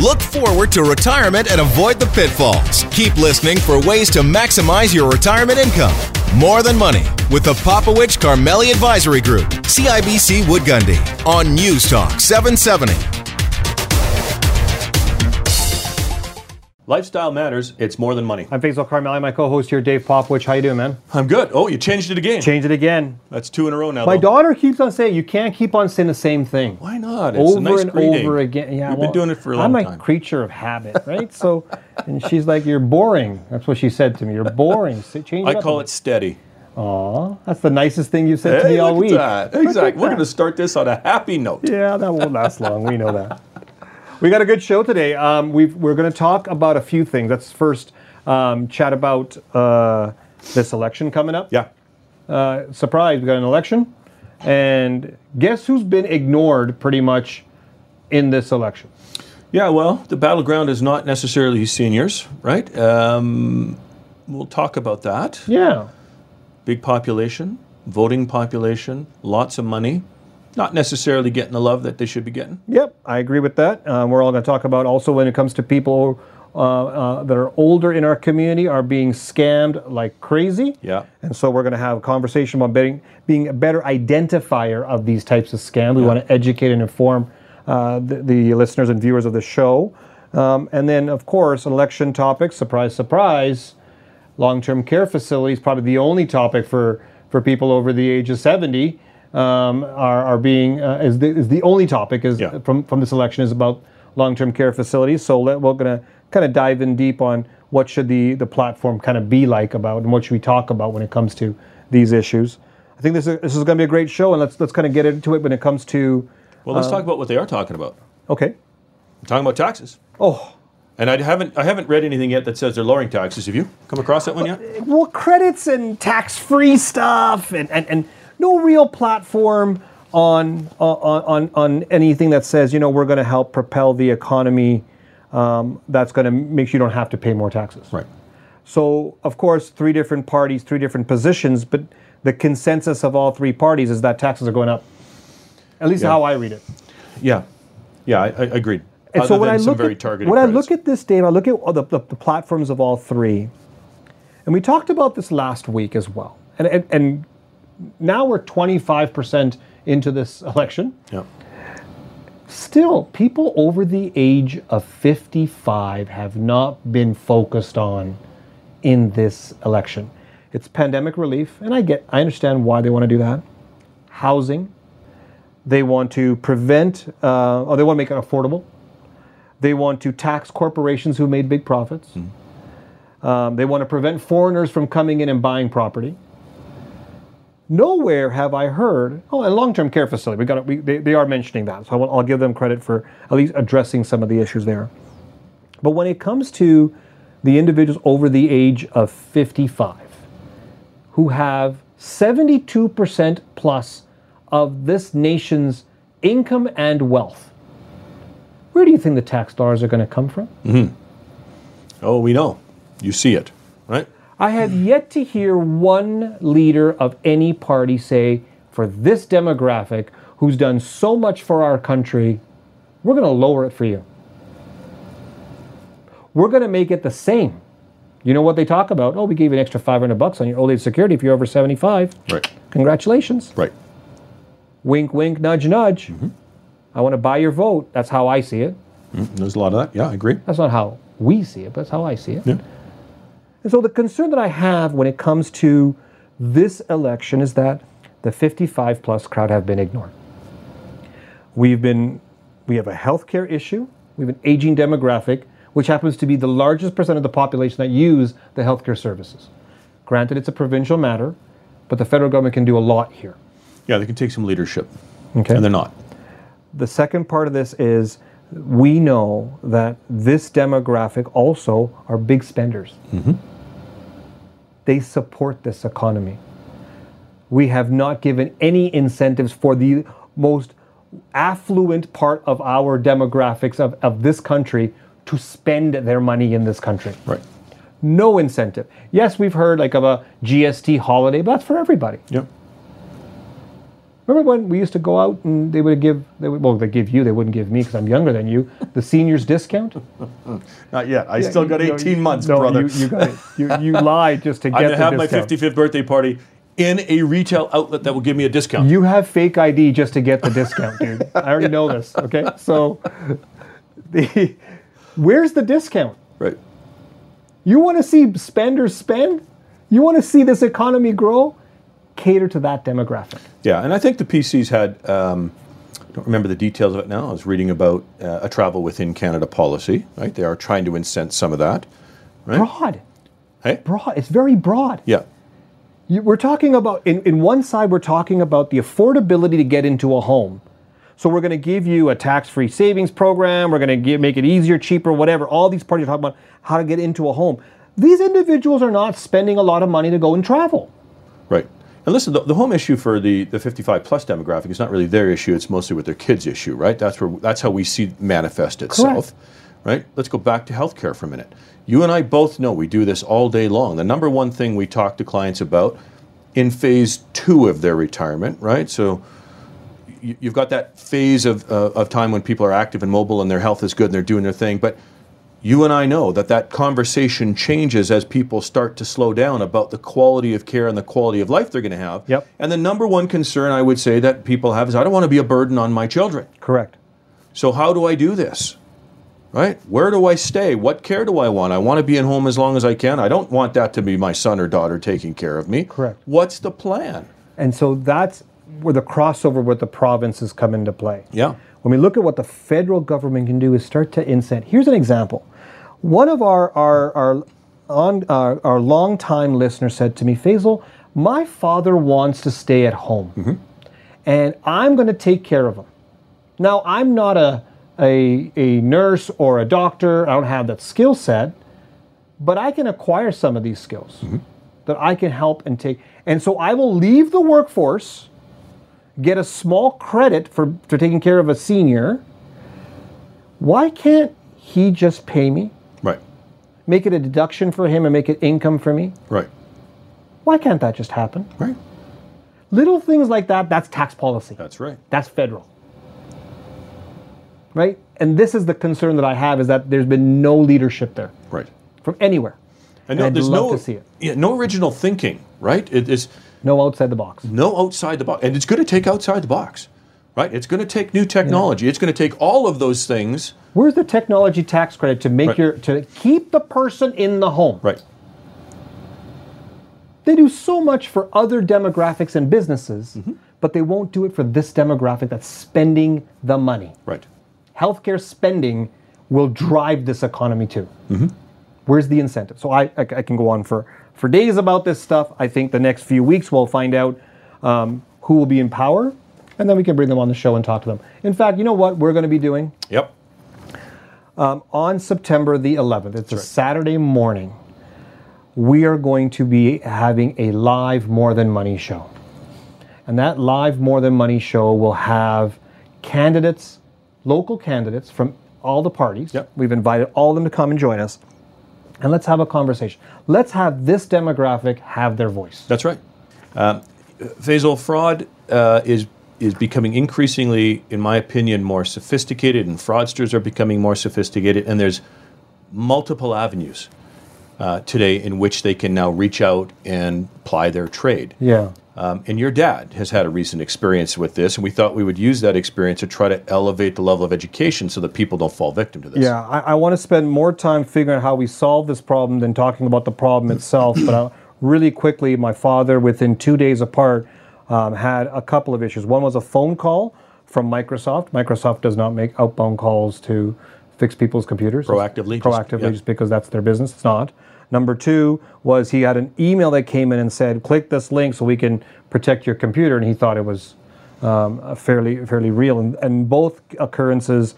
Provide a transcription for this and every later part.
Look forward to retirement and avoid the pitfalls. Keep listening for ways to maximize your retirement income. More Than Money with the Popowich Carmeli Advisory Group, CIBC Woodgundy, on News Talk 770. Lifestyle matters. It's More Than Money. I'm Faisal Carmel. My co-host here, Dave Popowich. How you doing, man? I'm good. Oh, you changed it again. Changed it again. That's two in a row now. My daughter keeps on saying you can't keep on saying the same thing. Why not? It's over a nice and greeting. Over again. Yeah, we've been doing it for a long time. I'm a creature of habit, right? So, and she's like, "You're boring." That's what she said to me. You're boring. So change it up. I call it steady. Aw, that's the nicest thing you've said to me all week. That. Exactly. We're going to start this on a happy note. Yeah, that won't last long. We know that. We got a good show today. We're going to talk about a few things. Let's first chat about this election coming up. Yeah. Surprise, we got an election. And guess who's been ignored pretty much in this election? Yeah, well, the battleground is not necessarily seniors, right? We'll talk about that. Yeah. Big population, voting population, lots of money. Not necessarily getting the love that they should be getting. Yep, I agree with that. We're all going to talk about also when it comes to people that are older in our community are being scammed like crazy. Yeah. And so we're going to have a conversation about being a better identifier of these types of scams. We want to educate and inform the listeners and viewers of the show. And then, of course, election topics, surprise, surprise, long-term care facilities, probably the only topic for people over the age of 70. Are being is the only topic from this election is about long-term care facilities. So we're going to kind of dive in deep on what should the platform kind of be like about and what should we talk about when it comes to these issues. I think this is going to be a great show, and let's kind of get into it when it comes to. Well, let's talk about what they are talking about. Okay, we're talking about taxes. Oh. And I haven't read anything yet that says they're lowering taxes. Have you come across that one yet? Well, credits and tax-free stuff and no real platform on anything that says, we're going to help propel the economy that's going to make sure you don't have to pay more taxes. Right. So, of course, three different parties, three different positions, but the consensus of all three parties is that taxes are going up. At least how I read it. Yeah. Yeah, I agreed. And so when I look at this, Dave, I look at the platforms of all three, and we talked about this last week as well, and now we're 25% into this election. Yeah. Still, people over the age of 55 have not been focused on in this election. It's pandemic relief, and I understand why they want to do that. Housing, they want to prevent, or they want to make it affordable. They want to tax corporations who made big profits. Mm. They want to prevent foreigners from coming in and buying property. Nowhere have I heard, and long-term care facility. They are mentioning that, so I'll give them credit for at least addressing some of the issues there. But when it comes to the individuals over the age of 55 who have 72% plus of this nation's income and wealth, where do you think the tax dollars are going to come from? Mm-hmm. Oh, we know. You see it, right? I have yet to hear one leader of any party say, for this demographic who's done so much for our country, we're going to lower it for you. We're going to make it the same. You know what they talk about? Oh, we gave you an extra $500 on your old age security if you're over 75. Right. Congratulations. Right. Wink, wink, nudge, nudge. Mm-hmm. I want to buy your vote. That's how I see it. Mm-hmm. There's a lot of that. Yeah, I agree. That's not how we see it, but that's how I see it. Yeah. And so the concern that I have when it comes to this election is that the 55-plus crowd have been ignored. We have a healthcare issue. We have an aging demographic, which happens to be the largest percent of the population that use the healthcare services. Granted, it's a provincial matter, but the federal government can do a lot here. Yeah, they can take some leadership, okay. And they're not. The second part of this is we know that this demographic also are big spenders. Mm-hmm. They support this economy. We have not given any incentives for the most affluent part of our demographics of this country to spend their money in this country. Right. No incentive. Yes, we've heard of a GST holiday, but that's for everybody. Yep. Remember when we used to go out and they would give, they wouldn't give me because I'm younger than you, the seniors discount? Not yet. I still got 18 months, brother. You got it. You lied just to get the discount. I'm going to have my 55th birthday party in a retail outlet that will give me a discount. You have fake ID just to get the discount, dude. I already know this, okay? So, where's the discount? Right. You want to see spenders spend? You want to see this economy grow? Cater to that demographic. Yeah, and I think the PC's had, I don't remember the details of it now, I was reading about a travel within Canada policy, right? They are trying to incent some of that. Right? Broad. Hey? Broad. It's very broad. Yeah. We're talking about, in one side, we're talking about the affordability to get into a home. So we're going to give you a tax-free savings program, we're going to make it easier, cheaper, whatever. All these parties are talking about how to get into a home. These individuals are not spending a lot of money to go and travel. Right. And listen, the home issue for the 55-plus demographic is not really their issue. It's mostly with their kids' issue, right? That's how we see it manifest itself. Correct. Right? Let's go back to healthcare for a minute. You and I both know we do this all day long. The number one thing we talk to clients about in phase 2 of their retirement, right? So you've got that phase of time when people are active and mobile and their health is good and they're doing their thing, but you and I know that that conversation changes as people start to slow down about the quality of care and the quality of life they're going to have. Yep. And the number one concern I would say that people have is, I don't want to be a burden on my children. Correct. So how do I do this? Right? Where do I stay? What care do I want? I want to be at home as long as I can. I don't want that to be my son or daughter taking care of me. Correct. What's the plan? And so that's where the crossover with the provinces come into play. Yeah. When we look at what the federal government can do is start to incent. Here's an example. One of our long-time listeners said to me, Faisal, my father wants to stay at home, mm-hmm. and I'm going to take care of him. Now, I'm not a nurse or a doctor. I don't have that skill set, but I can acquire some of these skills mm-hmm. that I can help and take. And so I will leave the workforce, get a small credit for taking care of a senior. Why can't he just pay me? Right. Make it a deduction for him and make it income for me? Right. Why can't that just happen? Right. Little things like that, that's tax policy. That's right. That's federal. Right? And this is the concern that I have, is that there's been no leadership there. Right. From anywhere. And I'd love to see it. Yeah, no original thinking, right? It's no outside the box. No outside the box. And it's going to take outside the box, right? It's going to take new technology. Yeah. It's going to take all of those things. Where's the technology tax credit to make to keep the person in the home? Right. They do so much for other demographics and businesses, mm-hmm. but they won't do it for this demographic that's spending the money. Right. Healthcare spending will drive this economy too. Mm-hmm. Where's the incentive? So I can go on for days about this stuff. I think the next few weeks we'll find out who will be in power, and then we can bring them on the show and talk to them. In fact, you know what we're going to be doing? Yep. On September the 11th, it's Saturday morning, we are going to be having a live More Than Money show. And that live More Than Money show will have candidates, local candidates from all the parties. Yep. We've invited all of them to come and join us. And let's have a conversation. Let's have this demographic have their voice. That's right. Faisal, fraud is becoming increasingly, in my opinion, more sophisticated, and fraudsters are becoming more sophisticated, and there's multiple avenues today in which they can now reach out and ply their trade. Yeah. And your dad has had a recent experience with this, and we thought we would use that experience to try to elevate the level of education so that people don't fall victim to this. Yeah, I want to spend more time figuring out how we solve this problem than talking about the problem itself. But really quickly, my father, within 2 days apart, had a couple of issues. One was a phone call from Microsoft. Microsoft does not make outbound calls to fix people's computers. Proactively, just because that's their business. It's not. Number two was he had an email that came in and said, click this link so we can protect your computer. And he thought it was fairly real. And both occurrences,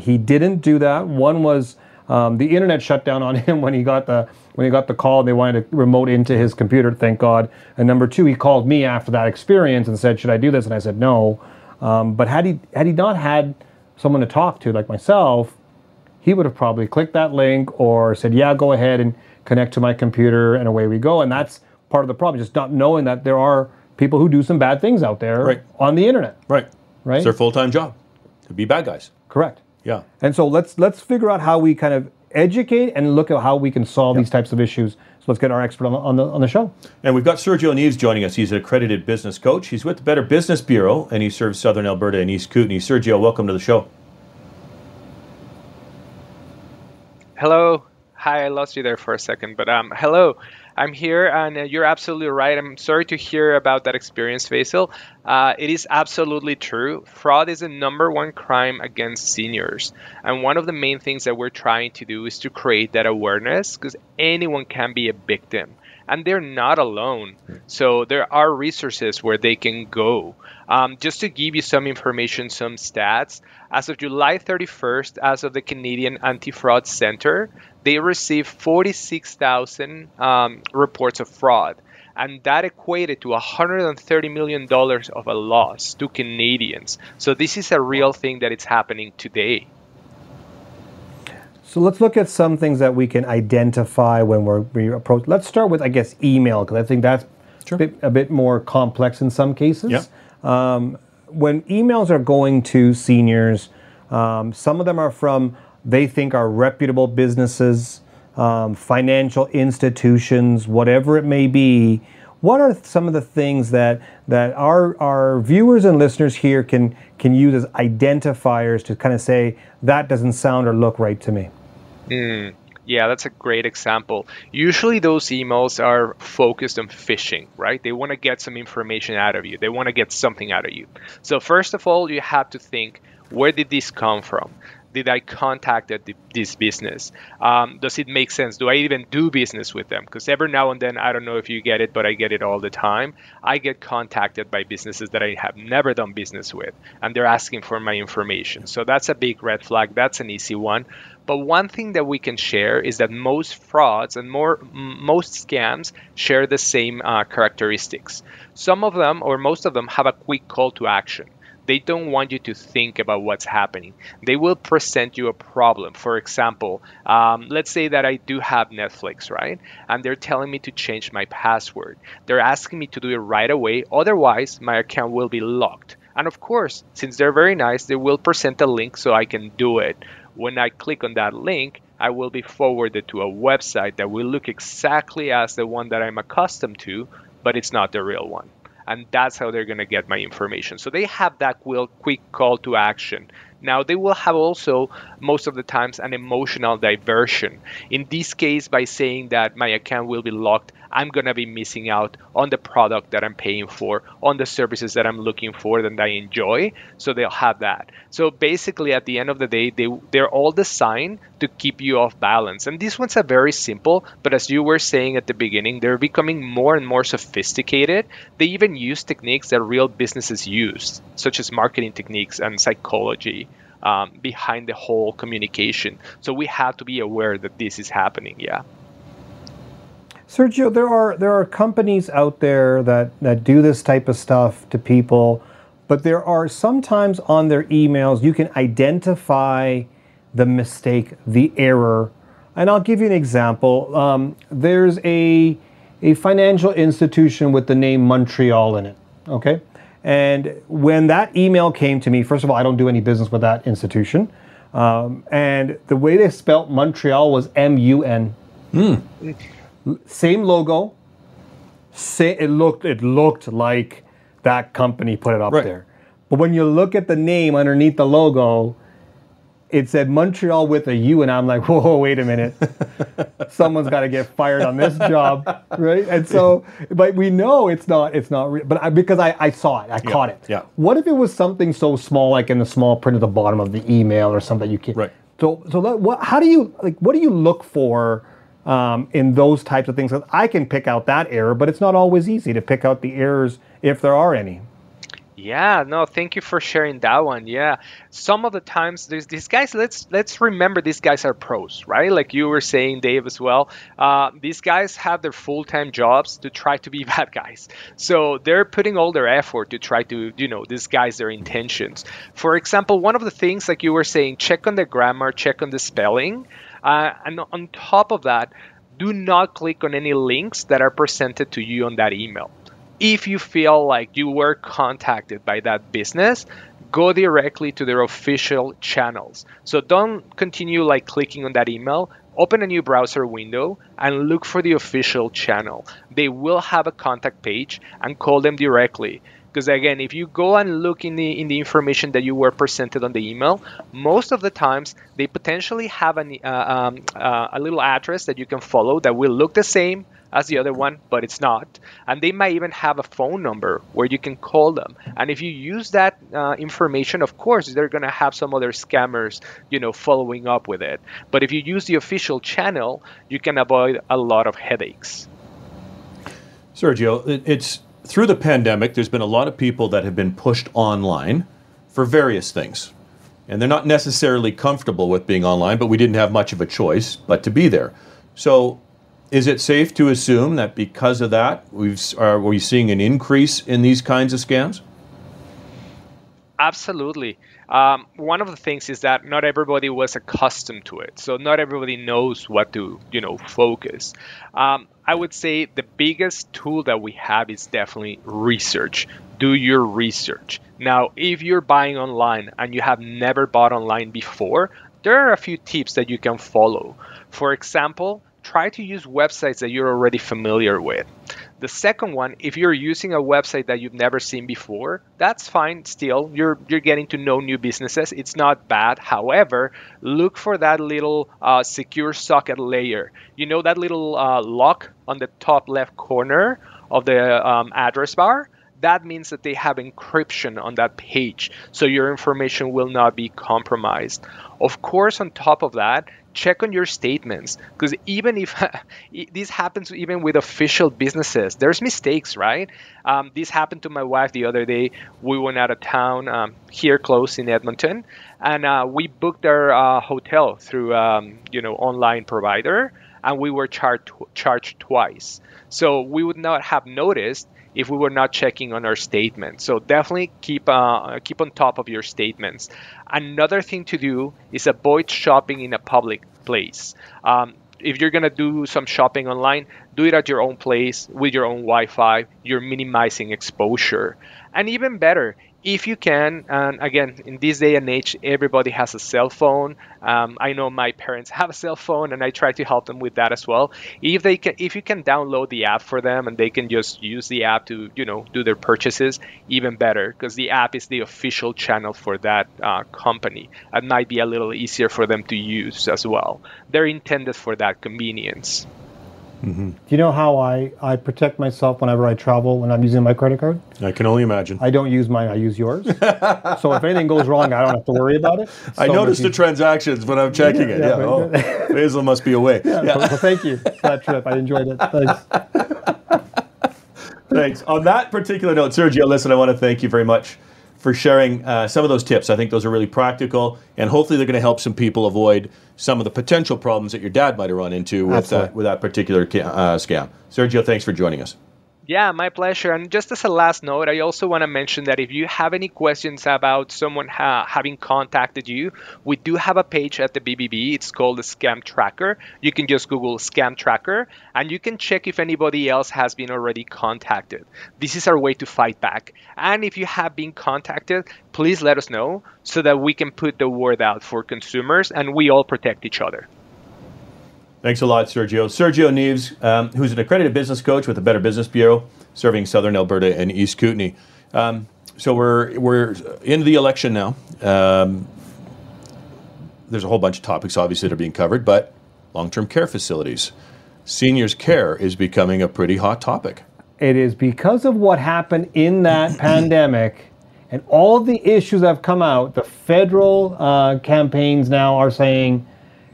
he didn't do that. One was the internet shut down on him when he got the call. They wanted to remote into his computer, thank God. And number two, he called me after that experience and said, should I do this? And I said, no. But had he not had someone to talk to like myself, he would have probably clicked that link or said, yeah, go ahead and connect to my computer, and away we go. And that's part of the problem, just not knowing that there are people who do some bad things out there on the internet. Right. It's their full-time job to be bad guys. Correct. Yeah. And so let's figure out how we kind of educate and look at how we can solve these types of issues. So let's get our expert on the show. And we've got Sergio Neves joining us. He's an accredited business coach. He's with the Better Business Bureau, and he serves Southern Alberta and East Kootenay. Sergio, welcome to the show. Hello. Hi, I lost you there for a second, but hello. I'm here, and you're absolutely right. I'm sorry to hear about that experience, Faisal. It is absolutely true. Fraud is the #1 crime against seniors. And one of the main things that we're trying to do is to create that awareness, because anyone can be a victim. And they're not alone. So there are resources where they can go. Just to give you some information, some stats, as of July 31st, as of the Canadian Anti-Fraud Centre, they received 46,000 reports of fraud. And that equated to $130 million of a loss to Canadians. So this is a real thing that it's happening today. So let's look at some things that we can identify when we approach. Let's start with, I guess, email, because I think that's a bit more complex in some cases. Yep. When emails are going to seniors, some of them are from, they think are reputable businesses, financial institutions, whatever it may be. What are some of the things that our viewers and listeners here can use as identifiers to kind of say, that doesn't sound or look right to me? Yeah, that's a great example. Usually those emails are focused on phishing, right? They want to get some information out of you. They want to get something out of you. So first of all, you have to think, where did this come from? Did I contact this business? Does it make sense? Do I even do business with them? Because every now and then, I don't know if you get it, but I get it all the time. I get contacted by businesses that I have never done business with, and they're asking for my information. So that's a big red flag. That's an easy one. But one thing that we can share is that most frauds and most scams share the same characteristics. Some of them, or most of them, have a quick call to action. They don't want you to think about what's happening. They will present you a problem. For example, let's say that I do have Netflix, right? And they're telling me to change my password. They're asking me to do it right away. Otherwise, my account will be locked. And of course, since they're very nice, they will present a link so I can do it. When I click on that link, I will be forwarded to a website that will look exactly as the one that I'm accustomed to, but it's not the real one. And that's how they're going to get my information. So they have that quick call to action. Now, they will have also, most of the times, an emotional diversion. In this case, by saying that my account will be locked, I'm going to be missing out on the product that I'm paying for, on the services that I'm looking for and I enjoy. So they'll have that. So basically, at the end of the day, they're all designed to keep you off balance. And these ones are very simple, but as you were saying at the beginning, they're becoming more and more sophisticated. They even use techniques that real businesses use, such as marketing techniques and psychology behind the whole communication. So we have to be aware that this is happening, yeah. Sergio, there are companies out there that do this type of stuff to people, but there are sometimes on their emails you can identify the mistake, the error. And I'll give you an example. There's a financial institution with the name Montreal in it, okay? And when that email came to me, first of all, I don't do any business with that institution. And the way they spelt Montreal was M-U-N. Mm. Same logo. It looked like that company put it up there. But when you look at the name underneath the logo, it said Montreal with a U, and I'm like, whoa, wait a minute. Someone's got to get fired on this job, right? And so, but we know it's not real, but because I saw it, I caught it. Yeah. What if it was something so small, like in the small print at the bottom of the email or something you can't? Right. So what do you look for in those types of things? I can pick out that error, but it's not always easy to pick out the errors if there are any. Yeah, no, thank you for sharing that one. Yeah, some of the times there's these guys, let's remember these guys are pros, right? Like you were saying, Dave, as well. These guys have their full-time jobs to try to be bad guys. So they're putting all their effort to try to, disguise their intentions. For example, one of the things, like you were saying, check on the grammar, check on the spelling. And on top of that, do not click on any links that are presented to you on that email. If you feel like you were contacted by that business, go directly to their official channels. So don't continue like clicking on that email. Open a new browser window and look for the official channel. They will have a contact page, and call them directly. Because again, if you go and look in the information that you were presented on the email, most of the times they potentially have a little address that you can follow that will look the same as the other one, but it's not. And they might even have a phone number where you can call them. And if you use that information, of course, they're going to have some other scammers, you know, following up with it. But if you use the official channel, you can avoid a lot of headaches. Sergio, it's through the pandemic, there's been a lot of people that have been pushed online for various things. And they're not necessarily comfortable with being online, but we didn't have much of a choice but to be there. So is it safe to assume that because of that, are we seeing an increase in these kinds of scams? Absolutely. One of the things is that not everybody was accustomed to it. So not everybody knows what to, you know, focus. I would say the biggest tool that we have is definitely research. Do your research. Now, if you're buying online and you have never bought online before, there are a few tips that you can follow. For example, try to use websites that you're already familiar with. The second one, if you're using a website that you've never seen before, that's fine still. You're getting to know new businesses. It's not bad. However, look for that little secure socket layer. You know, that little lock on the top left corner of the address bar? That means that they have encryption on that page, so your information will not be compromised. Of course, on top of that, check on your statements, because even if this happens even with official businesses, there's mistakes, right? This happened to my wife the other day. We went out of town here close in Edmonton, and we booked our hotel through online provider, and we were charged twice. So we would not have noticed if we were not checking on our statements. So definitely keep on top of your statements. Another thing to do is avoid shopping in a public place. If you're gonna do some shopping online, do it at your own place with your own Wi-Fi. You're minimizing exposure. And even better, if you can, and again, in this day and age, everybody has a cell phone. I know my parents have a cell phone, and I try to help them with that as well. If you can download the app for them, and they can just use the app to, you know, do their purchases, even better, because the app is the official channel for that company. It might be a little easier for them to use as well. They're intended for that convenience. Mm-hmm. Do you know how I protect myself whenever I travel when I'm using my credit card? I can only imagine. I don't use mine, I use yours. So if anything goes wrong, I don't have to worry about it. So I notice the transactions when I'm checking it. Yeah. Oh, Faisal must be away. Yeah. So thank you for that trip. I enjoyed it. Thanks. Thanks. On that particular note, Sergio, listen, I want to thank you very much for sharing some of those tips. I think those are really practical, and hopefully they're going to help some people avoid some of the potential problems that your dad might have run into with that particular scam. Sergio, thanks for joining us. Yeah, my pleasure. And just as a last note, I also want to mention that if you have any questions about someone having contacted you, we do have a page at the BBB. It's called the Scam Tracker. You can just Google Scam Tracker, and you can check if anybody else has been already contacted. This is our way to fight back. And if you have been contacted, please let us know so that we can put the word out for consumers and we all protect each other. Thanks a lot, Sergio. Sergio Neves, who's an accredited business coach with the Better Business Bureau, serving Southern Alberta and East Kootenay. So we're in the election now. There's a whole bunch of topics, obviously, that are being covered, but long-term care facilities. Seniors care is becoming a pretty hot topic. It is because of what happened in that pandemic and all of the issues that have come out, the federal campaigns now are saying,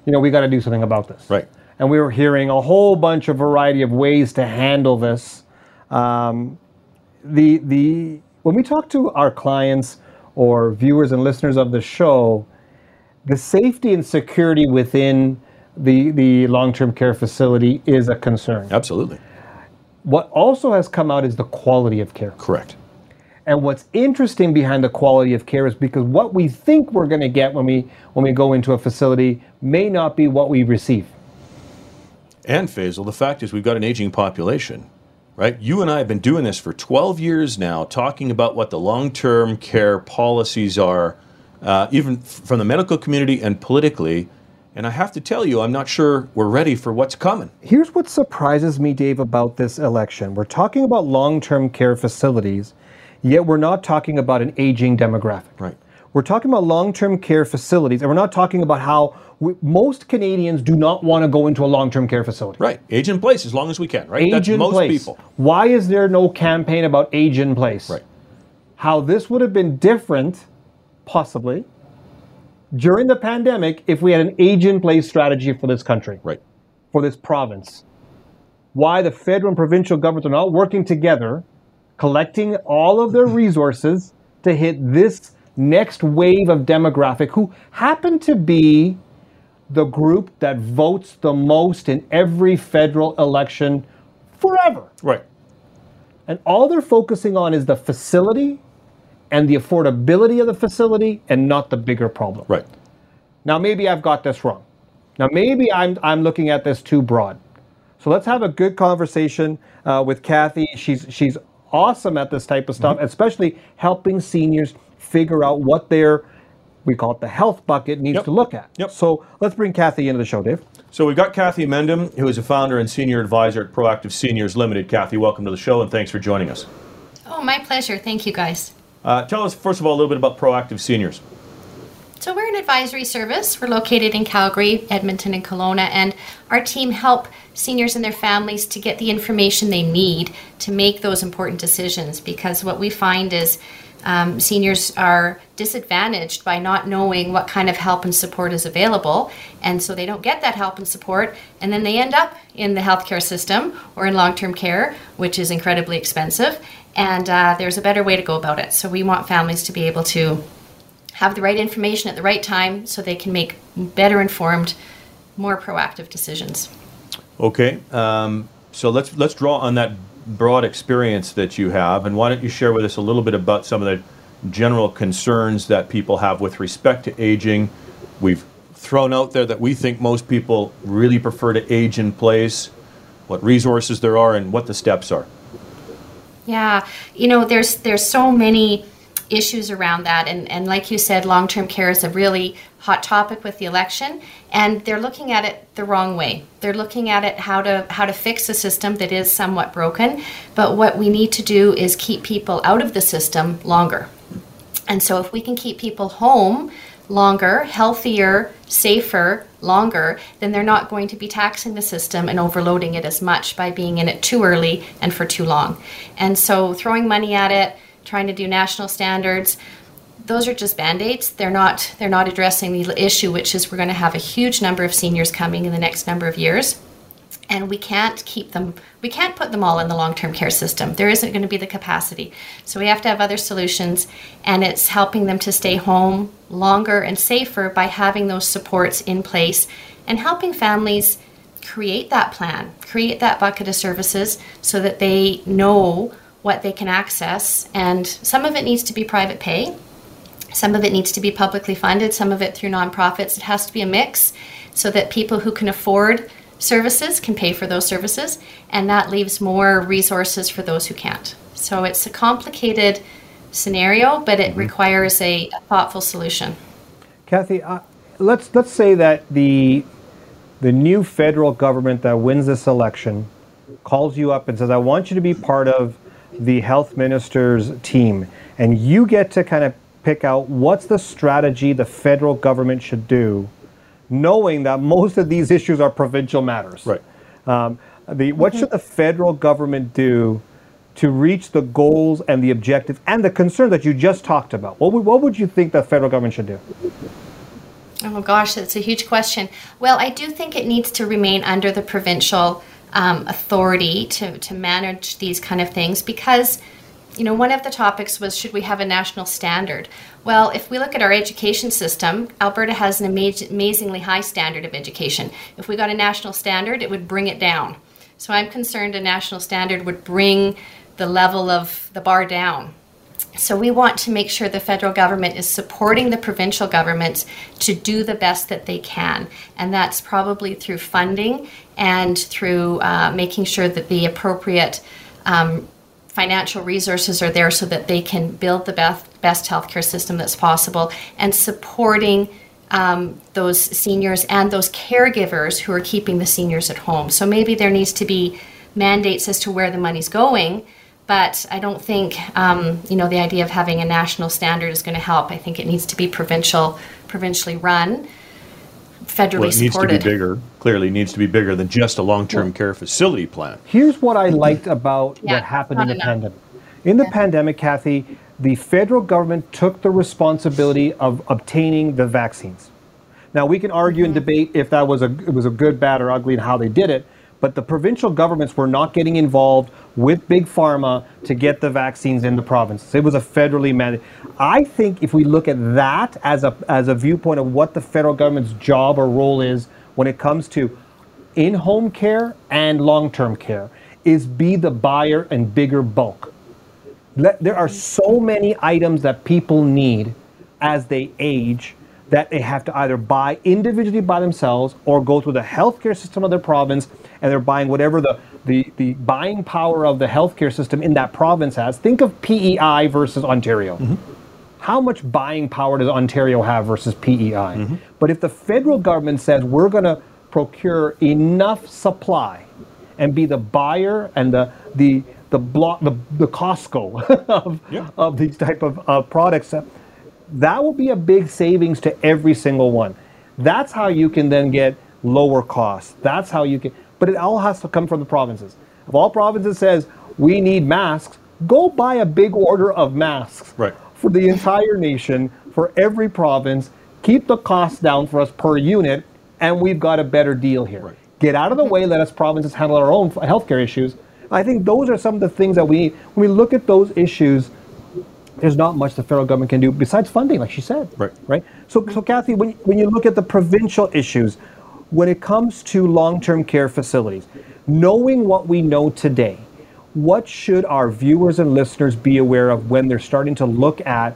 you know, we got to do something about this. Right. And we were hearing a whole bunch of variety of ways to handle this. When we talk to our clients or viewers and listeners of the show, the safety and security within the long-term care facility is a concern. Absolutely. What also has come out is the quality of care. Correct. And what's interesting behind the quality of care is because what we think we're going to get when we go into a facility may not be what we receive. And Faisal, the fact is we've got an aging population. right? You and I have been doing this for 12 years now, talking about what the long-term care policies are, even from the medical community and politically. And I have to tell you, I'm not sure we're ready for what's coming. Here's what surprises me, Dave, about this election. We're talking about long-term care facilities, yet we're not talking about an aging demographic. Right. We're talking about long-term care facilities, and we're not talking about how most Canadians do not want to go into a long-term care facility. Right. Age in place as long as we can, right? Age in place. That's most people. Why is there no campaign about age in place? Right. How this would have been different, possibly, during the pandemic if we had an age in place strategy for this country. Right. For this province. Why the federal and provincial governments are not working together, collecting all of their resources to hit this next wave of demographic, who happen to be the group that votes the most in every federal election forever. Right. And all they're focusing on is the facility and the affordability of the facility and not the bigger problem. Right. Now, maybe I've got this wrong. Now, maybe I'm looking at this too broad. So let's have a good conversation with Kathy. She's awesome at this type of stuff, especially helping seniors figure out what their, we call it the health bucket, needs to look at. So let's bring Kathy into the show, Dave. So we've got Kathy Mendham, who is a founder and senior advisor at Proactive Seniors Limited. Kathy, welcome to the show, and thanks for joining us. Oh, my pleasure. Thank you, guys. Tell us, first of all, a little bit about Proactive Seniors. So we're an advisory service. We're located in Calgary, Edmonton, and Kelowna, and our team help seniors and their families to get the information they need to make those important decisions, because what we find is seniors are disadvantaged by not knowing what kind of help and support is available, and so they don't get that help and support, and then they end up in the healthcare system or in long-term care, which is incredibly expensive, and there's a better way to go about it. So we want families to be able to have the right information at the right time so they can make better informed, more proactive decisions. Okay, so let's draw on that broad experience that you have, and why don't you share with us a little bit about some of the general concerns that people have with respect to aging. We've thrown out there that we think most people really prefer to age in place, what resources there are and what the steps are. Yeah, you know, there's so many issues around that, and like you said, long-term care is a really hot topic with the election, and they're looking at it the wrong way. They're looking at it how to fix a system that is somewhat broken, but what we need to do is keep people out of the system longer. And so if we can keep people home longer, healthier, safer, longer, then they're not going to be taxing the system and overloading it as much by being in it too early and for too long. And so throwing money at it, trying to do national standards, those are just band-aids. They're not addressing the issue, which is we're going to have a huge number of seniors coming in the next number of years, and we can't put them all in the long-term care system. There isn't going to be the capacity. So we have to have other solutions, and it's helping them to stay home longer and safer by having those supports in place and helping families create that plan, create that bucket of services so that they know what they can access. And some of it needs to be private pay, some of it needs to be publicly funded, some of it through nonprofits. It has to be a mix so that people who can afford services can pay for those services, and that leaves more resources for those who can't. So it's a complicated scenario, but it requires a thoughtful solution. Kathy, let's say that the new federal government that wins this election calls you up and says, I want you to be part of the health minister's team, and you get to kind of pick out what's the strategy the federal government should do, knowing that most of these issues are provincial matters. Right. What should the federal government do to reach the goals and the objectives and the concern that you just talked about? What would you think the federal government should do? Oh gosh, that's a huge question. Well, I do think it needs to remain under the provincial authority to manage these kind of things, because, you know, one of the topics was, should we have a national standard? Well, if we look at our education system, Alberta has an amazingly high standard of education. If we got a national standard, it would bring it down. So I'm concerned a national standard would bring the level of the bar down. So we want to make sure the federal government is supporting the provincial governments to do the best that they can. And that's probably through funding and through making sure that the appropriate Financial resources are there so that they can build the best healthcare system that's possible, and supporting those seniors and those caregivers who are keeping the seniors at home. So maybe there needs to be mandates as to where the money's going, but I don't think the idea of having a national standard is going to help. I think it needs to be provincially run, federally supported. It needs to be bigger. Clearly needs to be bigger than just a long-term care facility plan. Here's what I liked about what happened in the pandemic. In the pandemic, Kathy, the federal government took the responsibility of obtaining the vaccines. Now, we can argue and debate if that was it was a good, bad, or ugly and how they did it, but the provincial governments were not getting involved with big pharma to get the vaccines in the provinces. It was a federally mandated. I think if we look at that as a viewpoint of what the federal government's job or role is when it comes to in-home care and long-term care, is be the buyer and bigger bulk. There are so many items that people need as they age that they have to either buy individually by themselves or go through the healthcare system of their province, and they're buying whatever the buying power of the healthcare system in that province has. Think of PEI versus Ontario. Mm-hmm. How much buying power does Ontario have versus PEI? Mm-hmm. But if the federal government says we're going to procure enough supply and be the buyer and the Costco of these type of products, that will be a big savings to every single one. That's how you can then get lower costs. That's how you can, but it all has to come from the provinces. If all provinces says we need masks, go buy a big order of masks for the entire nation, for every province, keep the costs down for us per unit, and we've got a better deal here. Right. Get out of the way, let us provinces handle our own healthcare issues. I think those are some of the things that we need. When we look at those issues, there's not much the federal government can do besides funding, like she said. Right. So Kathy, when you look at the provincial issues, when it comes to long-term care facilities, knowing what we know today, what should our viewers and listeners be aware of when they're starting to look at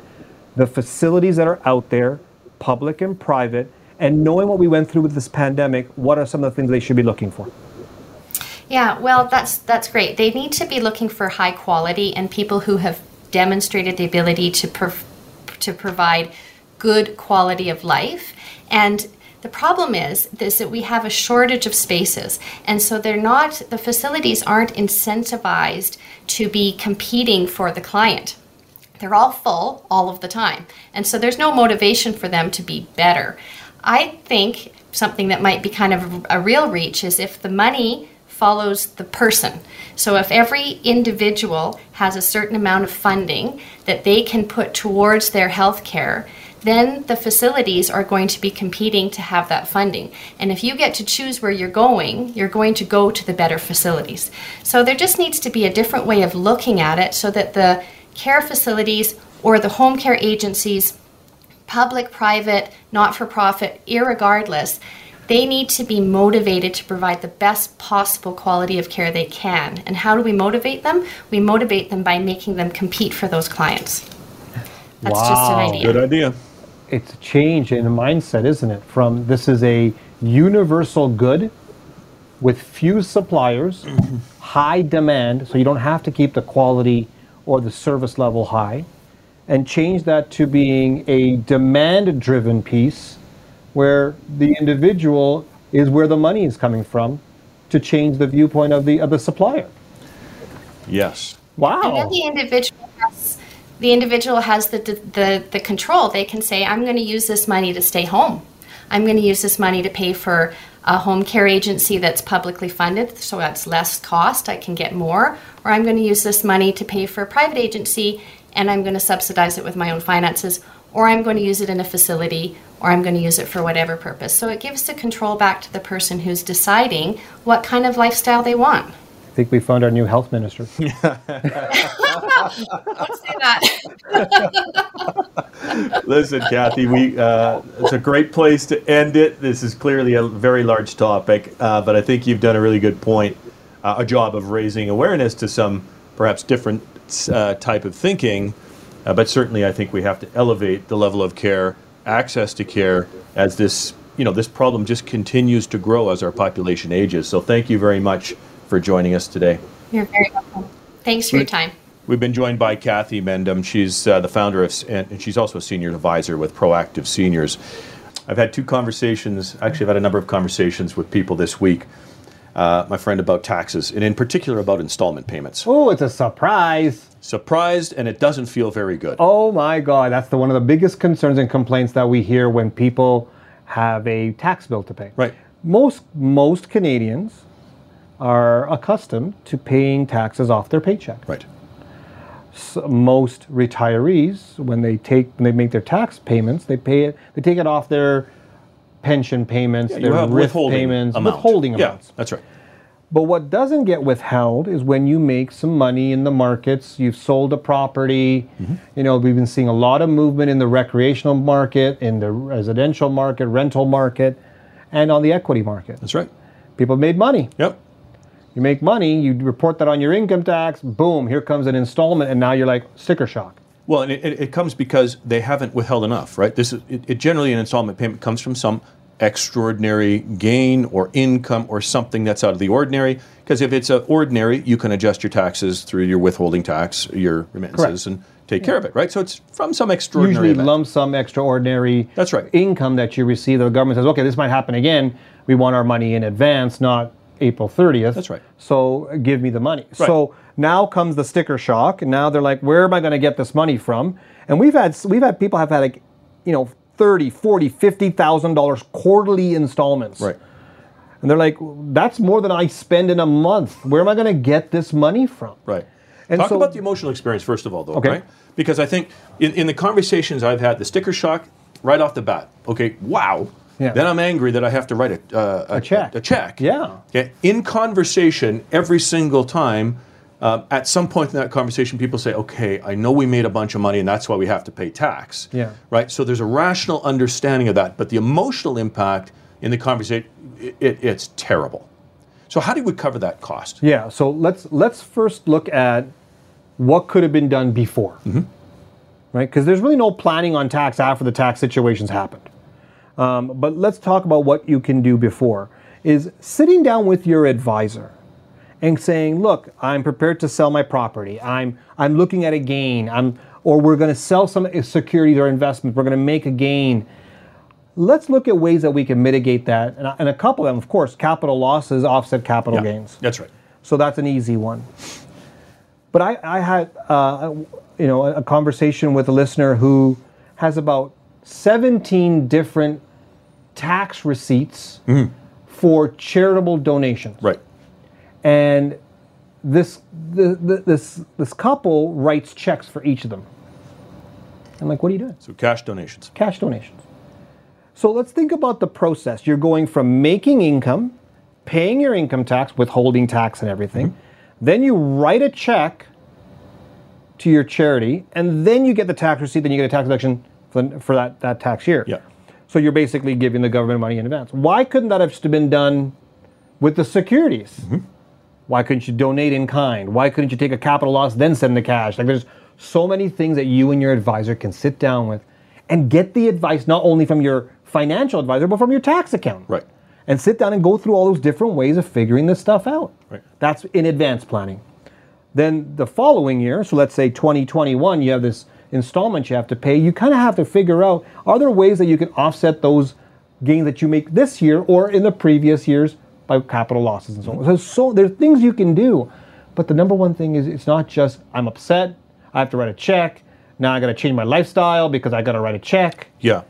the facilities that are out there, public and private, and knowing what we went through with this pandemic, what are some of the things they should be looking for? Yeah, well, that's great. They need to be looking for high quality and people who have demonstrated the ability to provide good quality of life. And the problem is that we have a shortage of spaces, and so the facilities aren't incentivized to be competing for the client. They're all full all of the time, and so there's no motivation for them to be better. I think something that might be kind of a real reach is if the money follows the person. So if every individual has a certain amount of funding that they can put towards their health care, then the facilities are going to be competing to have that funding. And if you get to choose where you're going to go to the better facilities. So there just needs to be a different way of looking at it so that the care facilities or the home care agencies, public, private, not-for-profit, irregardless, they need to be motivated to provide the best possible quality of care they can. And how do we motivate them? We motivate them by making them compete for those clients. That's just an idea. Good idea. It's a change in the mindset, isn't it? From this is a universal good with few suppliers, high demand, so you don't have to keep the quality or the service level high, and change that to being a demand-driven piece where the individual is where the money is coming from, to change the viewpoint of the supplier. Yes. Wow. And then the individual has the control. They can say, I'm going to use this money to stay home. I'm going to use this money to pay for a home care agency that's publicly funded, so that's less cost, I can get more. Or I'm going to use this money to pay for a private agency, and I'm going to subsidize it with my own finances. Or I'm going to use it in a facility, or I'm going to use it for whatever purpose. So it gives the control back to the person who's deciding what kind of lifestyle they want. I think we found our new health minister. Don't say that. Listen, Kathy, it's a great place to end it. This is clearly a very large topic, but I think you've done a really good point, a job of raising awareness to some perhaps different type of thinking. But certainly, I think we have to elevate the level of care, access to care, as this problem just continues to grow as our population ages. So thank you very much for joining us today. You're very welcome. Thanks for your time. We've been joined by Kathy Mendham. She's the founder of, and she's also a senior advisor with Proactive Seniors. I've had two conversations, actually I've had a number of conversations with people this week, my friend, about taxes, and in particular about installment payments. Oh, it's a surprise. Surprised, and it doesn't feel very good. Oh my God, that's one of the biggest concerns and complaints that we hear when people have a tax bill to pay. Right. Most Canadians are accustomed to paying taxes off their paycheck. Right. So most retirees, when they make their tax payments, they take it off their pension payments, their RIF payments, withholding amounts. Yeah, that's right. But what doesn't get withheld is when you make some money in the markets, you've sold a property, we've been seeing a lot of movement in the recreational market, in the residential market, rental market, and on the equity market. That's right. People made money. Yep. You make money, you report that on your income tax, boom, here comes an installment, and now you're like, sticker shock. Well, and it comes because they haven't withheld enough, right? Generally, an installment payment comes from some extraordinary gain or income or something that's out of the ordinary, because if it's ordinary, you can adjust your taxes through your withholding tax, your remittances, and take care of it, right? So it's from some extraordinary usually event. Lump sum extraordinary that's right. income that you receive. The government says, okay, this might happen again. We want our money in advance, not April 30th. That's right. So give me the money. Right. So now comes the sticker shock, and now they're like, where am I going to get this money from? And we've had people have had like, $30,000, $40,000, $50,000 quarterly installments. Right. And they're like, that's more than I spend in a month. Where am I going to get this money from? Right. And talk about the emotional experience, first of all, though, right? Because I think in the conversations I've had, the sticker shock right off the bat. Okay, wow. Yeah. Then I'm angry that I have to write a check. A check. Yeah. Okay. In conversation, every single time, at some point in that conversation, people say, okay, I know we made a bunch of money and that's why we have to pay tax. Yeah. Right? So there's a rational understanding of that, but the emotional impact in the conversation, it's terrible. So how do we cover that cost? Yeah, so let's first look at what could have been done before, right? Because there's really no planning on tax after the tax situation's happened. But let's talk about what you can do before, is sitting down with your advisor and saying, look, I'm prepared to sell my property. I'm looking at a gain. Or we're going to sell some securities or investments. We're going to make a gain. Let's look at ways that we can mitigate that. And a couple of them, of course, capital losses offset capital gains. That's right. So that's an easy one. But I had a conversation with a listener who has about 17 different tax receipts for charitable donations. Right. And this couple writes checks for each of them. I'm like, what are you doing? So cash donations. Cash donations. So let's think about the process. You're going from making income, paying your income tax, withholding tax and everything. Then you write a check to your charity, and then you get the tax receipt, then you get a tax deduction for that tax year. Yeah. So you're basically giving the government money in advance. Why couldn't that have just been done with the securities? Why couldn't you donate in kind? Why couldn't you take a capital loss, then send the cash? Like, there's so many things that you and your advisor can sit down with and get the advice, not only from your financial advisor, but from your tax accountant. Right. And sit down and go through all those different ways of figuring this stuff out. Right. That's in advance planning. Then the following year, so let's say 2021, you have this installment you have to pay. You kind of have to figure out, are there ways that you can offset those gains that you make this year or in the previous years by capital losses and so on. So there's things you can do, but the number one thing is it's not just, I'm upset, I have to write a check, now I got to change my lifestyle because I got to write a check. Yeah,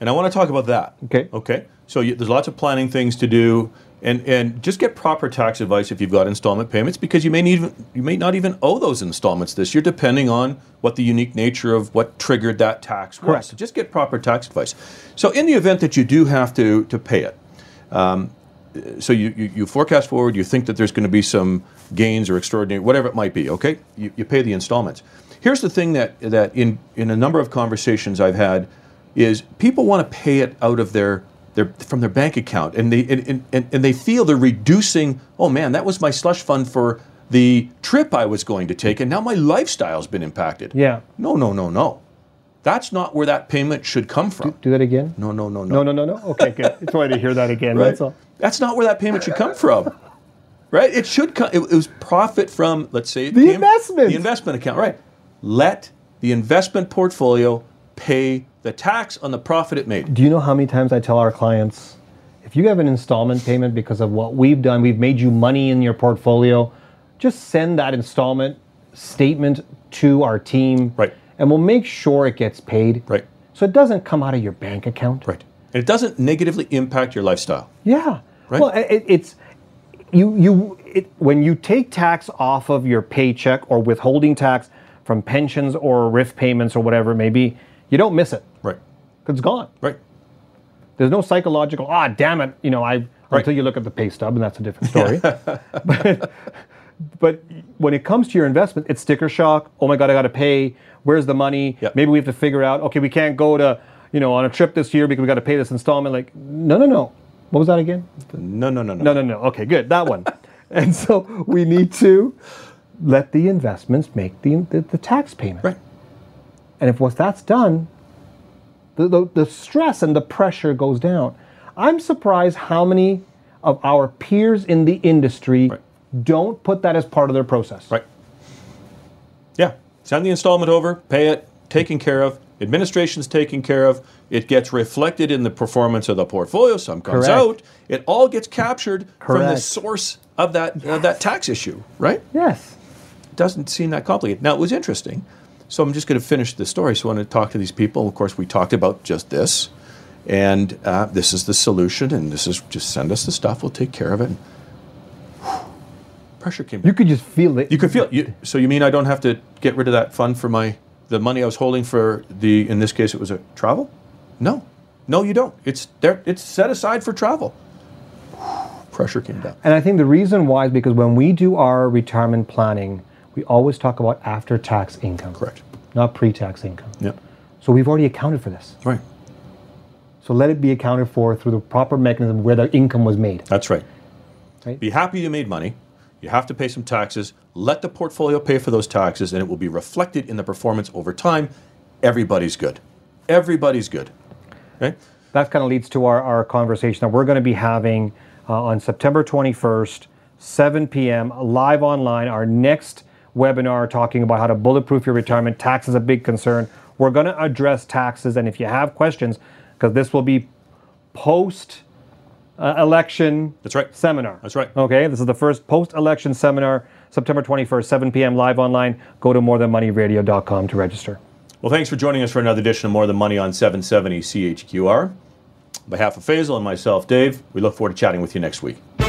and I want to talk about that. Okay. So there's lots of planning things to do, and just get proper tax advice if you've got installment payments, because you may not even owe those installments this year, depending on what the unique nature of what triggered that tax was. Correct. So just get proper tax advice. So in the event that you do have to pay it, so you forecast forward, you think that there's going to be some gains or extraordinary, whatever it might be, okay? You pay the installments. Here's the thing that in a number of conversations I've had is people want to pay it out of from their bank account, and they feel they're reducing, oh man, that was my slush fund for the trip I was going to take, and now my lifestyle's been impacted. Yeah. No. That's not where that payment should come from. Do that again? No. Okay, good. It's why to hear that again, right? That's all. That's not where that payment should come from. Right? It should come. It was profit from, let's say, the investment. The investment account, right. Let the investment portfolio pay the tax on the profit it made. Do you know how many times I tell our clients, if you have an installment payment because of what we've done, we've made you money in your portfolio, just send that installment statement to our team. Right. And we'll make sure it gets paid. Right. So it doesn't come out of your bank account. Right. And it doesn't negatively impact your lifestyle. Yeah. Right. Well, when you take tax off of your paycheck or withholding tax from pensions or RIF payments or whatever it may be, you don't miss it. Right. Because it's gone. Right. There's no psychological, damn it, until you look at the pay stub, and that's a different story. Yeah. But when it comes to your investment, it's sticker shock. Oh my God, I got to pay. Where's the money? Yep. Maybe we have to figure out, okay, we can't go to, on a trip this year because we got to pay this installment. Like, no. What was that again? No. Okay, good. That one. And so we need to let the investments make the tax payment. Right. And if once that's done, the stress and the pressure goes down. I'm surprised how many of our peers in the industry don't put that as part of their process. Right. Yeah. Send the installment over, pay it, taken care of. Administration's taken care of. It gets reflected in the performance of the portfolio. Some comes out. It all gets captured from the source of that tax issue, right? Yes. It doesn't seem that complicated. Now, it was interesting. So I'm just going to finish the story. So I want to talk to these people. Of course, we talked about just this. And this is the solution. And this is just send us the stuff. We'll take care of it. And pressure came down. You could just feel it. You could feel it. So you mean I don't have to get rid of that fund for the money I was holding for in this case, it was a travel? No, you don't. It's there. It's set aside for travel. Pressure came down. And I think the reason why is because when we do our retirement planning, we always talk about after-tax income. Correct. Not pre-tax income. Yep. So we've already accounted for this. Right. So let it be accounted for through the proper mechanism where the income was made. That's right. Be happy you made money. You have to pay some taxes. Let the portfolio pay for those taxes, and it will be reflected in the performance over time. Everybody's good. Everybody's good. Okay? That kind of leads to our conversation that we're going to be having on September 21st, 7 p.m., live online, our next webinar talking about how to bulletproof your retirement. Tax is a big concern. We're going to address taxes, and if you have questions, because this will be post election seminar. That's right. Okay, this is the first post-election seminar, September 21st, 7 p.m. live online. Go to morethanmoneyradio.com to register. Well, thanks for joining us for another edition of More Than Money on 770 CHQR. On behalf of Faisal and myself, Dave, we look forward to chatting with you next week.